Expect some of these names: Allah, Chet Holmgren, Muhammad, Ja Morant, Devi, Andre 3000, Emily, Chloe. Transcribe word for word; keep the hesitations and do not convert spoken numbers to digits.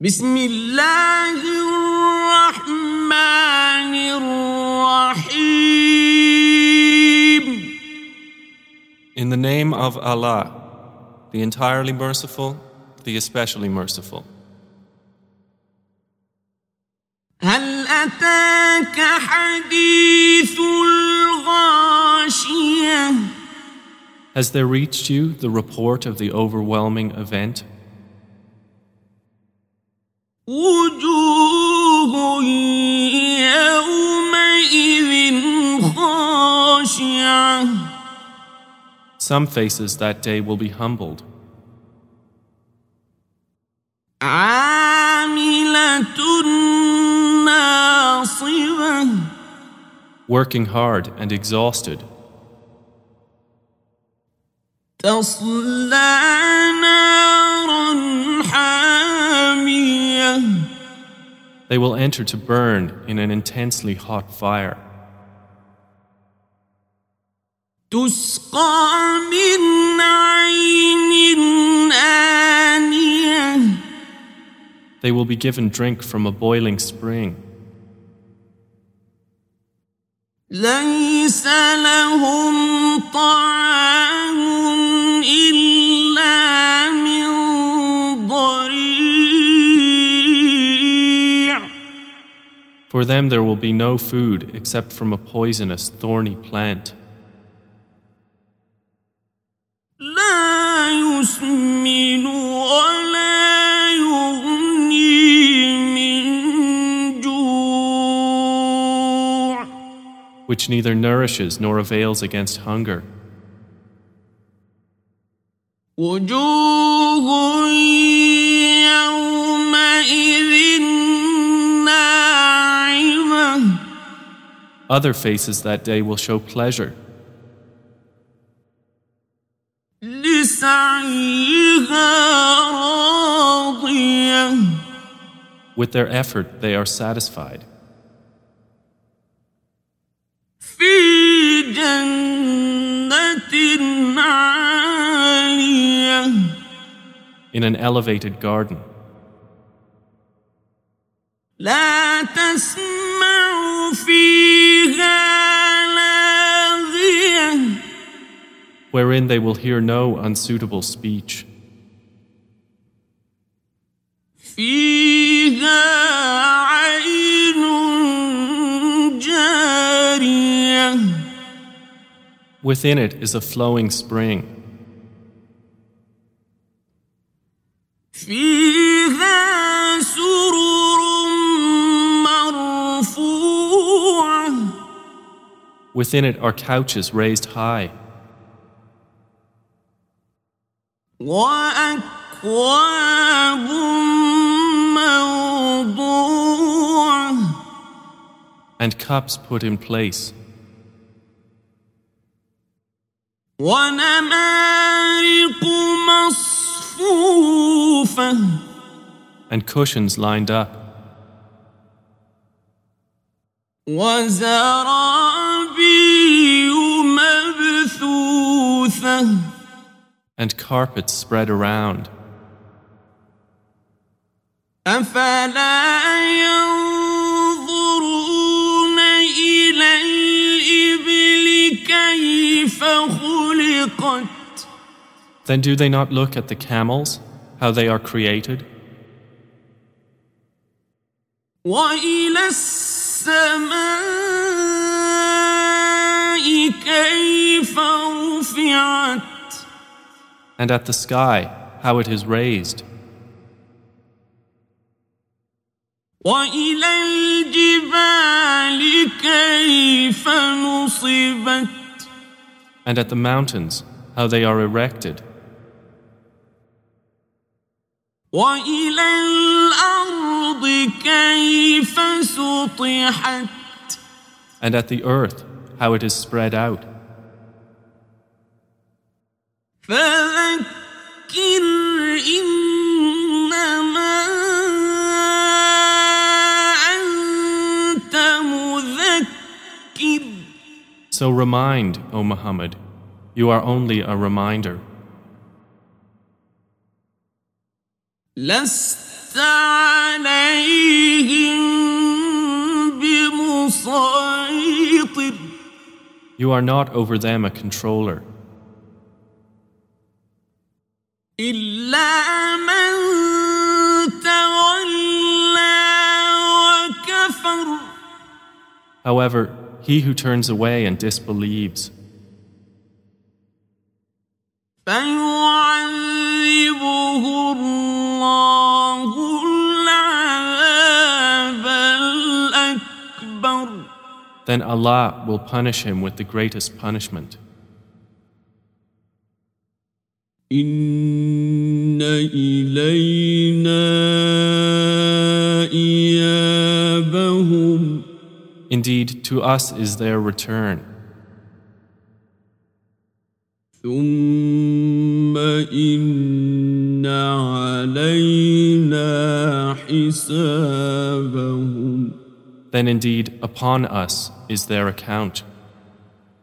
بسم الله الرحمن الرحيم. In the name of Allah, the entirely merciful, the especially merciful. هل أتاك حديث الغاشية؟ Has there reached you the report of the overwhelming event? وجوه يومئذ خاشعة. Some faces that day will be humbled. عاملة ناصبة. Working hard and exhausted. تصلى نارا حامية. They will enter to burn in an intensely hot fire. They will be given drink from a boiling spring. For them there will be no food except from a poisonous, thorny plant. Which neither nourishes nor avails against hunger. Other faces that day will show pleasure. With their effort, they are satisfied. In an elevated garden. لا تسمع فيها لاغية. Wherein they will hear no unsuitable speech. فيها عين جارية. Within it is a flowing spring. فيها سرور. Within it are couches raised high. And cups put in place. And cushions lined up. وزرابي مبثوثة. And carpets spread around. أفلا ينظرون إلى الإبل كيف خلقت. Then do they not look at the camels, how they are created? وإلى And at the sky, how it is raised. And at the mountains, how they are erected. And at the earth, how it is spread out. فذكر إنما أنت مذكر. So remind, O Muhammad, you are only a reminder. لست You are not over them a controller. However, he who turns away and disbelieves, then Allah will punish him with the greatest punishment. Inna ilayna iyabahum. Indeed, to us is their return. Thumma inna alayna hisabahum. Then indeed upon us is their account.